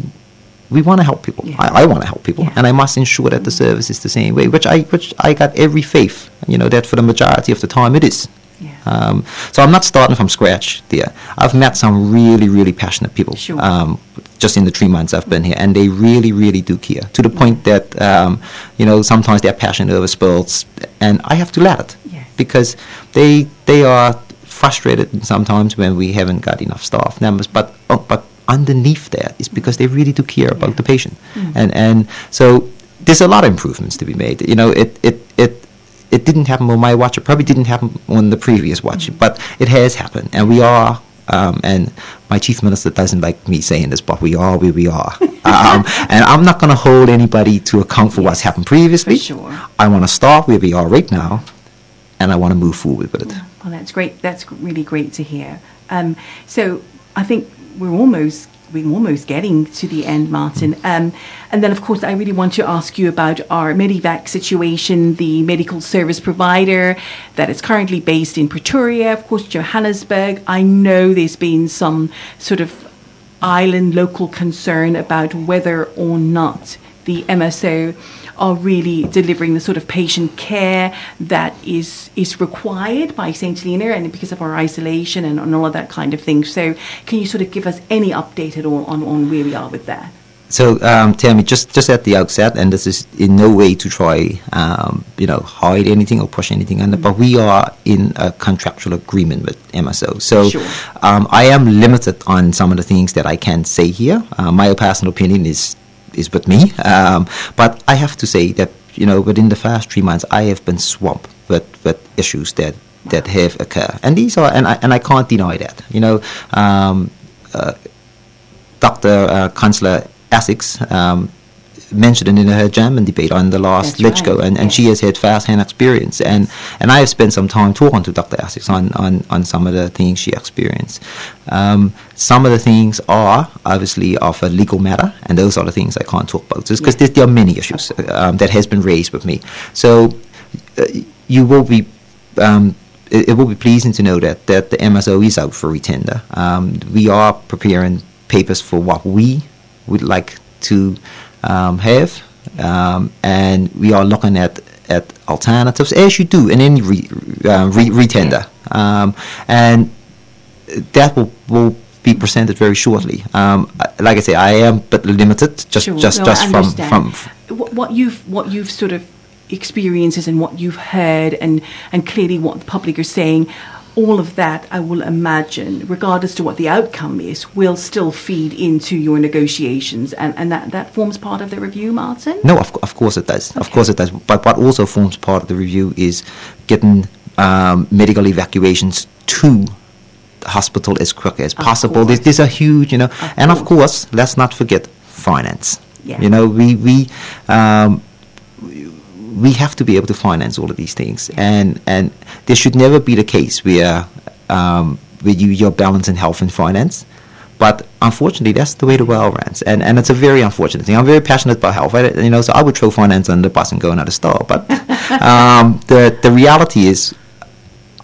we want to help people. Yeah. I, I want to help people, yeah. and I must ensure that the service is the same way, which I, which I got every faith, you know, that for the majority of the time it is. Yeah. Um, so I'm not starting from scratch there. I've met some really, really passionate people sure. um, just in the three months I've been here, and they really, really do care, to the yeah. point that, um, you know, sometimes their passion overspills, and I have to let it yeah. because they they are frustrated sometimes when we haven't got enough staff numbers, but oh, but underneath that is because they really do care about yeah. the patient. Mm-hmm. And, and so there's a lot of improvements to be made. You know, it it it. It didn't happen on my watch. It probably didn't happen on the previous watch, mm-hmm. but it has happened. And we are, um, and my chief minister doesn't like me saying this, but we are where we are. um, and I'm not going to hold anybody to account for yes, what's happened previously. For sure. I want to start where we are right now, and I want to move forward with it. Well, that's great. That's really great to hear. Um, so I think we're almost we're almost getting to the end, Martin. Um, and then, of course, I really want to ask you about our Medivac situation, the medical service provider that is currently based in Pretoria, of course, Johannesburg. I know there's been some sort of island local concern about whether or not the M S O are really delivering the sort of patient care that is is required by St Helena, and because of our isolation and, and all of that kind of thing. So can you sort of give us any update at all on, on where we are with that? So um, Tammy, just, just at the outset, and this is in no way to try, um, you know, hide anything or push anything under, mm-hmm. but we are in a contractual agreement with M S O. So sure. um, I am limited on some of the things that I can say here. Uh, my personal opinion is is with me, um, but I have to say that, you know, within the first three months I have been swamped with, with issues that, that have occurred, and these are, and I, and I can't deny that, you know, um, uh, Doctor Uh, Councillor Essex um, mentioned it in her German debate on the last That's Litchco, right. and, and yes. she has had first-hand experience, and, and I have spent some time talking to Doctor Essex on, on, on some of the things she experienced. Um, some of the things are obviously of a legal matter, and those are the things I can't talk about, because yeah. there are many issues um, that has been raised with me. So uh, you will be... Um, it, it will be pleasing to know that, that the M S O is out for retender. Um, we are preparing papers for what we would like to... Um, have um, and we are looking at, at alternatives, as you do in any re, uh, re, retender, um, and that will, will be presented very shortly. Um, like I say, I am but limited, just sure. just, no, just from from what you've what you've sort of experiences and what you've heard, and and clearly what the public are saying. All of that, I will imagine, regardless to what the outcome is, will still feed into your negotiations, and, and that, that forms part of the review, Martin? No, of, of course it does. Okay. Of course it does. But what also forms part of the review is getting um, medical evacuations to the hospital as quick as of possible. Course. These are huge, you know. Of and course. of course, let's not forget finance. Yeah. You know, we... we um, we have to be able to finance all of these things, and and there should never be the case where um, where you you're balancing health and finance, but unfortunately that's the way the world runs, and and it's a very unfortunate thing. I'm very passionate about health, I, you know, so I would throw finance under the bus and go another star, but um, the the reality is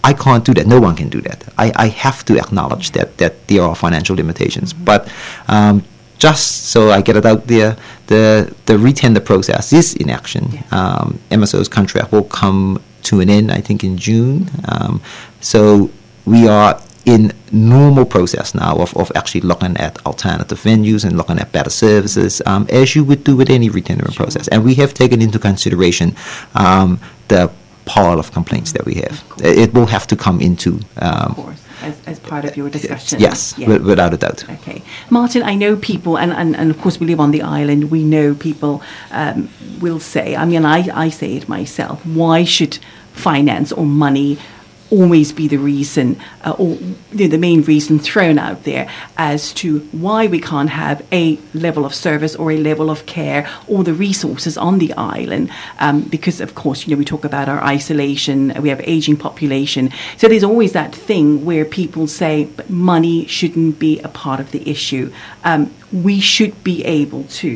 I can't do that. No one can do that. I, I have to acknowledge that that there are financial limitations, mm-hmm. but. Um, Just so I get it out there, the the retender process is in action. Yeah. Um, M S O's contract will come to an end, I think, in June. Um, so we are in normal process now of, of actually looking at alternative venues and looking at better services, um, as you would do with any retendering sure. process. And we have taken into consideration um, the pile of complaints that we have. It will have to come into... Um, of course. As, as part of your discussion. Yes, yeah. w- without a doubt. Okay. Martin, I know people, and, and, and of course we live on the island, we know people um, will say, I mean, I, I say it myself, why should finance or money always be the reason uh, or you know, the main reason thrown out there as to why we can't have a level of service or a level of care or the resources on the island, um, because of course, you know, we talk about our isolation, we have aging population, so there's always that thing where people say but money shouldn't be a part of the issue. Um, we should be able to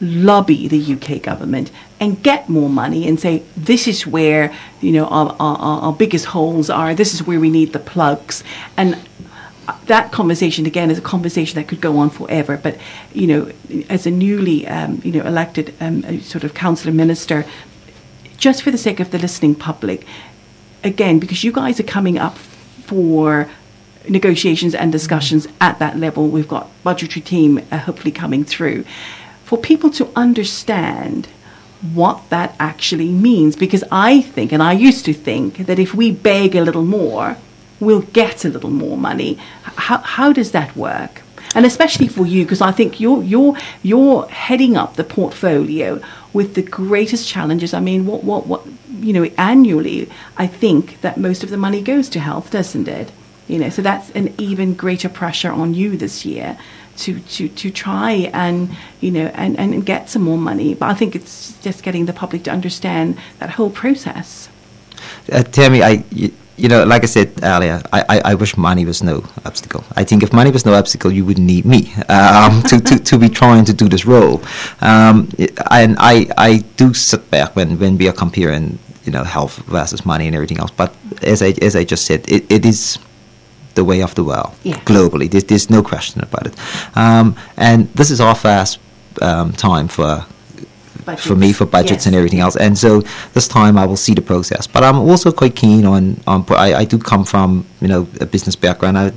lobby the U K government and get more money and say, this is where, you know, our, our, our biggest holes are, this is where we need the plugs. And that conversation, again, is a conversation that could go on forever. But, you know, as a newly, um, you know, elected um, sort of councillor minister, just for the sake of the listening public, again, because you guys are coming up for... negotiations and discussions at that level. We've got budgetary team uh, hopefully coming through. For people to understand what that actually means, because I think, and I used to think, that if we beg a little more, we'll get a little more money. How, how does that work? And especially for you, because I think you're, you're, you're heading up the portfolio with the greatest challenges. I mean, what, what, what, you know, annually, I think that most of the money goes to health, doesn't it? You know, so that's an even greater pressure on you this year. To, to, to try and, you know, and, and get some more money. But I think it's just getting the public to understand that whole process. Uh, Tammy, I, you know, like I said earlier, I, I, I wish money was no obstacle. I think if money was no obstacle, you would need me um, to, to, to be trying to do this role. Um, and I I do sit back when, when we are comparing, you know, health versus money and everything else. But as I as I just said, it, it is the way of the world, yeah, globally. There's, there's no question about it. Um, and this is our first um, time for... Budgets. For me, for budgets, yes, and everything else, and so this time I will see the process. But I'm also quite keen on. on I, I do come from, you know, a business background. I,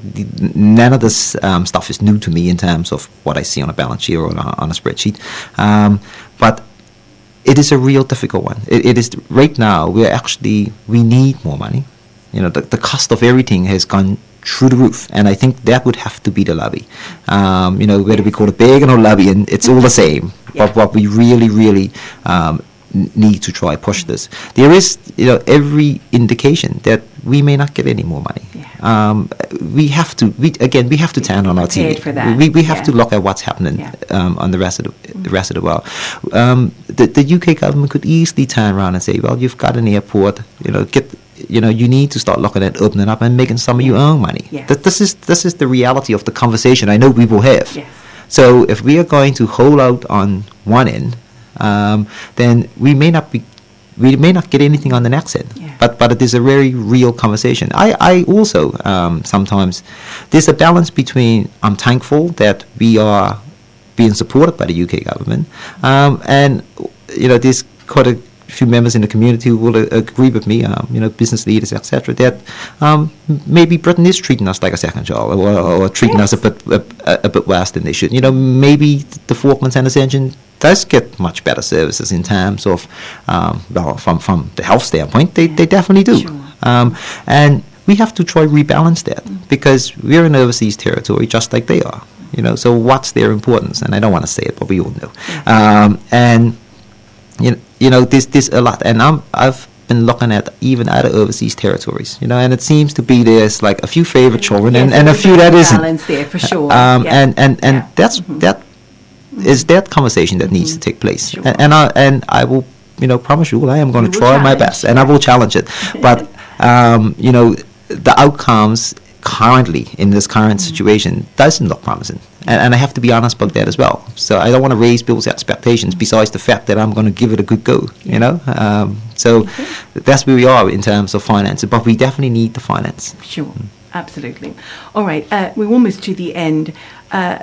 none of this um, stuff is new to me in terms of what I see on a balance sheet or on a, on a spreadsheet. Um, but it is a real difficult one. It, it is right now. We're actually we need more money. You know, the, the cost of everything has gone through the roof, and I think that would have to be the lobby. Um, you know, whether we call it bargain or lobby, and it's all the same. Yeah. But what we really, really um, need to try push this. There is, you know, every indication that we may not get any more money. Yeah. Um, we have to, we, again, we have to turn on our T V. For that. We we have yeah. to look at what's happening yeah. um, on the rest of the, the rest of the world. Um, the, the U K government could easily turn around and say, well, you've got an airport, you know, get. You know, you need to start looking at opening up and making some of your own money. Yeah. That this is this is the reality of the conversation I know we will have. Yes. So if we are going to hold out on one end, um, then we may not be, we may not get anything on the next end. Yeah. But but it is a very real conversation. I I also um, sometimes there's a balance between I'm thankful that we are being supported by the U K government, um, and you know there's quite a few members in the community who will uh, agree with me, um, you know, business leaders, et cetera, that um, maybe Britain is treating us like a second child, or, or, or treating yes. us a bit a, a bit worse than they should. You know, maybe the Falklands and Ascension does get much better services in terms of, um, well, from from the health standpoint, they, yeah. they definitely do. Sure. Um, and we have to try rebalance that mm. because we're in overseas territory just like they are. You know, so what's their importance? And I don't want to say it, but we all know. Yeah. Um, and you know, You know, there's, there's a lot, and I'm, I've been looking at even other overseas territories, you know, and it seems to be there's like a few favorite children yes, and, and a few that isn't. Balance there for sure. Um, yeah. And, and, and yeah. that's, mm-hmm. that mm-hmm. is that conversation that mm-hmm. needs to take place. Sure. And, and, I, and I will, you know, promise you, I am going to try my best, and I will challenge it. But, um, you know, the outcomes currently in this current mm-hmm. situation doesn't look promising. And, and I have to be honest about that as well. So I don't want to raise people's expectations. Mm-hmm. Besides the fact that I'm going to give it a good go, yeah. you know. Um, so mm-hmm. that's where we are in terms of finance. But we definitely need the finance. Sure, mm. absolutely. All right, uh, we're almost to the end. Uh,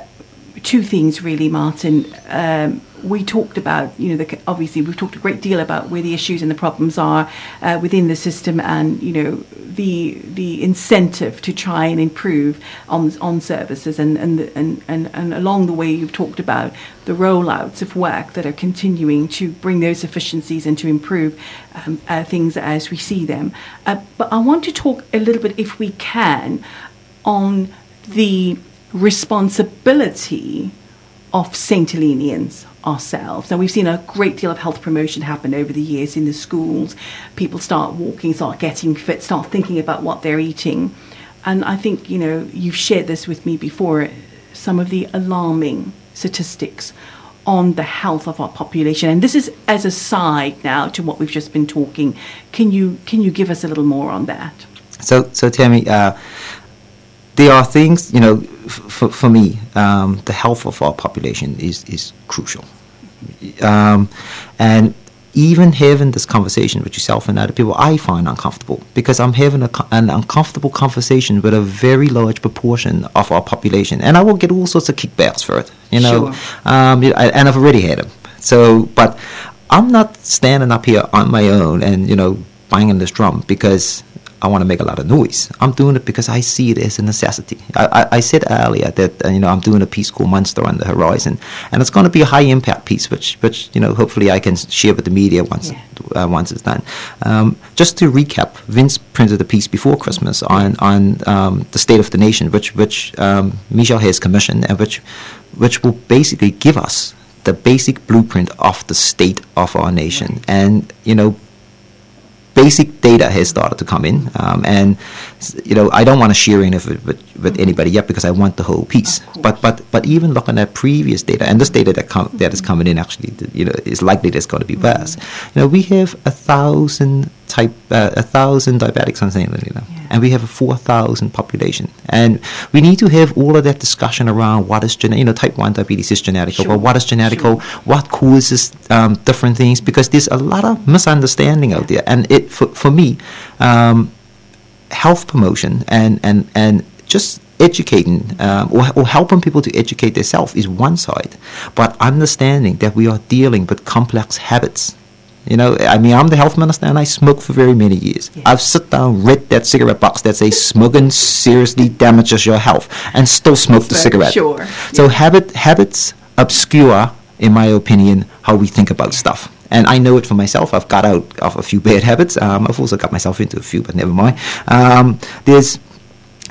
two things really, Martin. Um, we talked about, you know, the, obviously we've talked a great deal about where the issues and the problems are uh, within the system, and you know the the incentive to try and improve on on services, and and and and, and along the way you've talked about the rollouts of work that are continuing to bring those efficiencies and to improve um, uh, things as we see them. Uh, but I want to talk a little bit, if we can, on the responsibility of Saint Helenians ourselves. Now, we've seen a great deal of health promotion happen over the years in the schools. People start walking, start getting fit, start thinking about what they're eating. And I think, you know, you've shared this with me before, some of the alarming statistics on the health of our population. And this is as a side now to what we've just been talking. Can you can you give us a little more on that? So, so Tammy, uh, there are things, you know, for, for me, um, the health of our population is, is crucial. Um, and even having this conversation with yourself and other people, I find uncomfortable, because I'm having a, an uncomfortable conversation with a very large proportion of our population. And I will get all sorts of kickbacks for it, you know, sure. um, and I've already had them. So, but I'm not standing up here on my own and, you know, banging this drum because I want to make a lot of noise. I'm doing it because I see it as a necessity. I, I, I said earlier that uh, you know I'm doing a piece called Monster on the Horizon, and it's going to be a high impact piece, which which you know hopefully I can share with the media once yeah. uh, once it's done. Um, just to recap, Vince printed a piece before Christmas on on um, the state of the nation, which which um, Michelle has commissioned, and which which will basically give us the basic blueprint of the state of our nation, right. and you know. Basic data has started to come in, um, and you know I don't want to share any of it with, with anybody yet because I want the whole piece. But but but even looking at previous data, and this data that com- that is coming in actually, you know, is likely there's going to be bias. You know, we have a thousand type uh, a thousand diabetics on Saint Helena, yeah. and we have a four thousand population, and we need to have all of that discussion around what is genetic. You know, type one diabetes is genetic, sure. but what is genetic? Sure. What causes um, different things? Because there's a lot of misunderstanding yeah. out there, and it for for me. Um, health promotion and, and, and just educating um, or, or helping people to educate themselves is one side, but understanding that we are dealing with complex habits. You know, I mean, I'm the health minister and I smoked for very many years. Yes. I've sit down, read that cigarette box that says smoking seriously damages your health and still smoke the cigarette. Sure. So yeah. habit habits obscure, in my opinion, how we think about stuff. And I know it for myself. I've got out of a few bad habits. Um, I've also got myself into a few, but never mind. Um, there's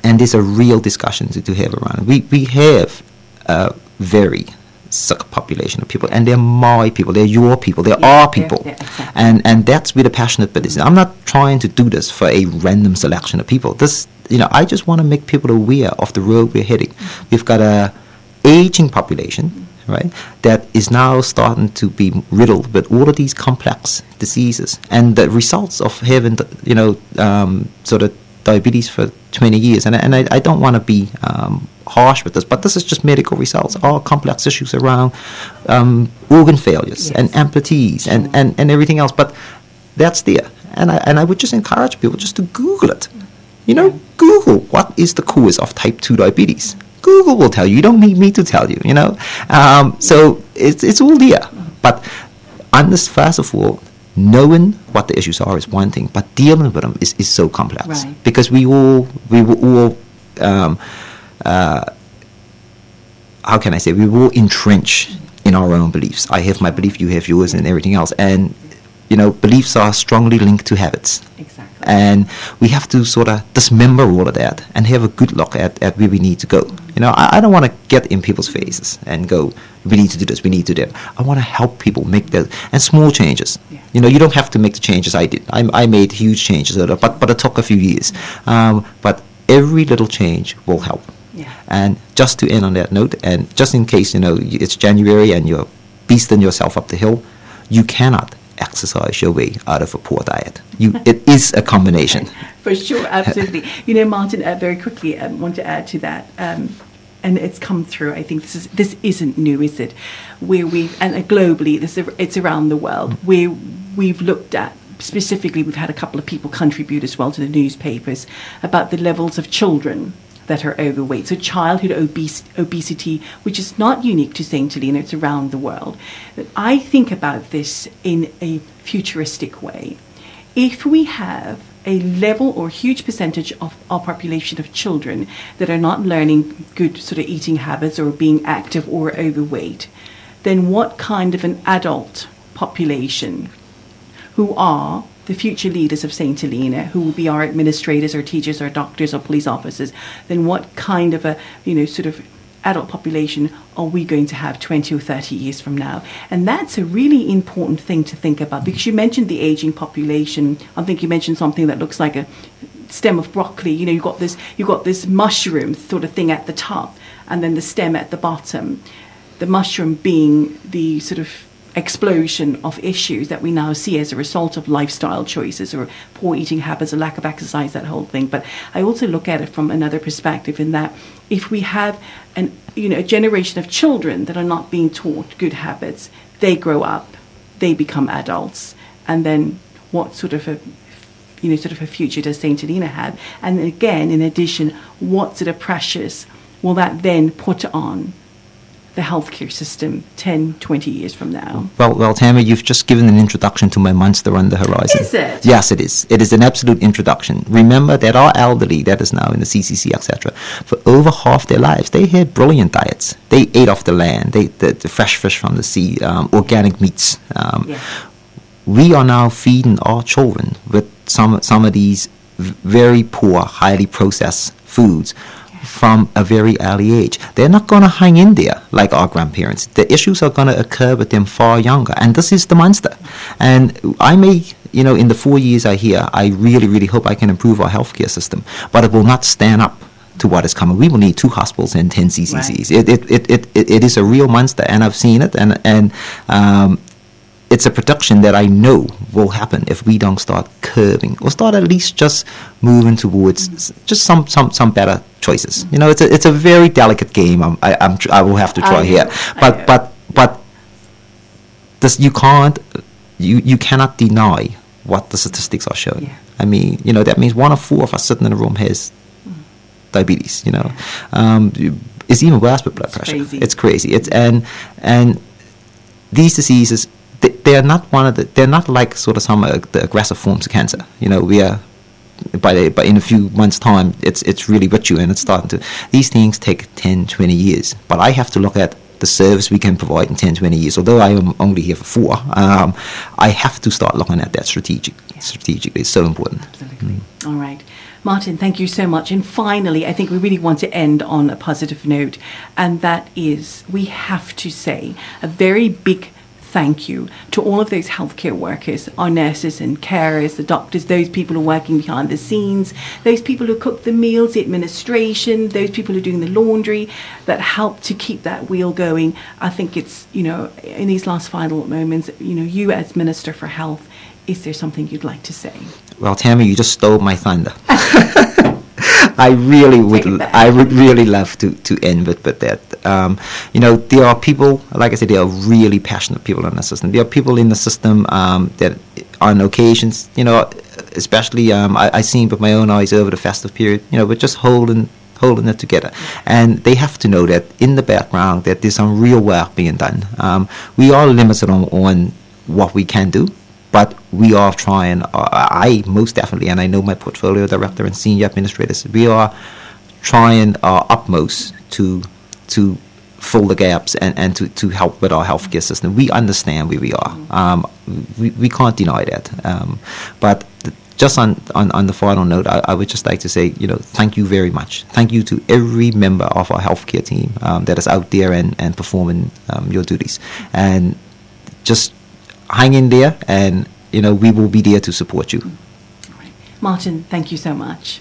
and there's a real discussion to, to have around. We we have a very sick population of people, and they're my people, they're your people, they're yeah, our people, yeah, yeah, exactly. and and that's where the passionate bit is. I'm not trying to do this for a random selection of people. This, you know, I just want to make people aware of the road we're heading. We've got a aging population. Right, that is now starting to be riddled with all of these complex diseases, and the results of having, you know, um, sort of diabetes for twenty years. And and I, I don't want to be um, harsh with this, but this is just medical results. All complex issues around um, organ failures yes. and amputees sure. and, and, and everything else. But that's there, and I and I would just encourage people just to Google it. You know, Google what is the cause of type two diabetes. Google will tell you. You don't need me to tell you, you know. Um, so it's it's all there. But on this, first of all, knowing what the issues are is one thing, but dealing with them is, is so complex. Right. Because we all, we were all, um, uh, how can I say, we were all entrenched in our own beliefs. I have my belief, you have yours, and everything else. And, you know, beliefs are strongly linked to habits. Exactly. And we have to sort of dismember all of that and have a good look at, at where we need to go. You know, I, I don't want to get in people's faces and go, we need to do this, we need to do that. I want to help people make that, and small changes. Yeah. You know, you don't have to make the changes I did. I, I made huge changes, but, but it took a few years. Um, but every little change will help. Yeah. And just to end on that note, and just in case, you know, it's January and you're beasting yourself up the hill, you cannot exercise your way out of a poor diet. You, it is a combination. For sure, absolutely. You know, Martin, uh, very quickly, I um, want to add to that, um, and it's come through. I think this is this isn't new, is it? Where we and uh, globally, this it's around the world. Where we've looked at specifically, we've had a couple of people contribute as well to the newspapers about the levels of children that are overweight. So childhood obese, obesity, which is not unique to Saint Helena, it's around the world. I think about this in a futuristic way. If we have a level or huge percentage of our population of children that are not learning good sort of eating habits or being active or overweight, then what kind of an adult population who are the future leaders of Saint Helena, who will be our administrators or teachers or doctors or police officers, then what kind of a, you know, sort of adult population are we going to have twenty or thirty years from now? And that's a really important thing to think about, because you mentioned the aging population. I think you mentioned something that looks like a stem of broccoli. You know, you've got this, you've got this mushroom sort of thing at the top and then the stem at the bottom, the mushroom being the sort of explosion of issues that we now see as a result of lifestyle choices or poor eating habits or lack of exercise, that whole thing. But I also look at it from another perspective, in that if we have an, you know, a generation of children that are not being taught good habits, they grow up, they become adults, and then what sort of a, you know, sort of a future does Saint Helena have? And again, in addition, what sort of pressures will that then put on the healthcare system ten, twenty years from now? Well, well, Tammy, you've just given an introduction to my monster on the horizon. Is it? Yes, it is. It is an absolute introduction. Remember that our elderly, that is now in the C C C, et cetera, for over half their lives, they had brilliant diets. They ate off the land, they the, the fresh fish from the sea, um, organic meats. Um, yeah. We are now feeding our children with some some of these very poor, highly processed foods from a very early age. They're not going to hang in there like our grandparents. The issues are going to occur with them far younger, and this is the monster. And I may, you know, in the four years I here, I really, really hope I can improve our healthcare system, but it will not stand up to what is coming. We will need two hospitals and ten C C Cs. Right. It, it, it, it, it is a real monster, and I've seen it, and, and um, it's a production that I know will happen if we don't start curving or start at least just moving towards mm-hmm. just some, some, some better choices. Mm-hmm. You know, it's a, it's a very delicate game. I'm, I, I'm tr- I will have to try I here. Know. But, but, but this, you can't, you, you cannot deny what the statistics are showing. Yeah. I mean, you know, that means one or four of us sitting in a room has diabetes, you know. Um, it's even worse with blood it's pressure. Crazy. It's crazy. It's and and these diseases, they, they are not one of the, they're not like sort of some uh, the aggressive forms of cancer. You know, we are by the, by in a few months' time, it's it's really with you and it's starting to. These things take ten, twenty years, but I have to look at the service we can provide in ten, twenty years. Although I am only here for four, um, I have to start looking at that strategic, yeah. strategically. It's so important. Absolutely. Mm. All right. Martin, thank you so much. And finally, I think we really want to end on a positive note, and that is we have to say a very big thank you to all of those healthcare workers, our nurses and carers, the doctors, those people who are working behind the scenes, those people who cook the meals, the administration, those people who are doing the laundry, that help to keep that wheel going. I think it's, you know, in these last final moments, you know, you as Minister for Health, is there something you'd like to say? Well, Tammy, you just stole my thunder. I really would I would really love to, to end with, with that. Um, you know, there are people, like I said, there are really passionate people in the system. There are people in the system um, that on occasions, you know, especially um, I, I seen with my own eyes over the festive period, you know, we're just holding holding it together. And they have to know that in the background that there's some real work being done. Um, we are limited on, on what we can do. But we are trying, uh, I most definitely, and I know my portfolio director and senior administrators, we are trying our utmost to to fill the gaps and, and to, to help with our healthcare system. We understand where we are. Um, we, we can't deny that. Um, but the, just on, on, on the final note, I, I would just like to say, you know, thank you very much. Thank you to every member of our healthcare team um, that is out there and, and performing um, your duties. And just hang in there, and you know we will be there to support you. All right. Martin, thank you so much.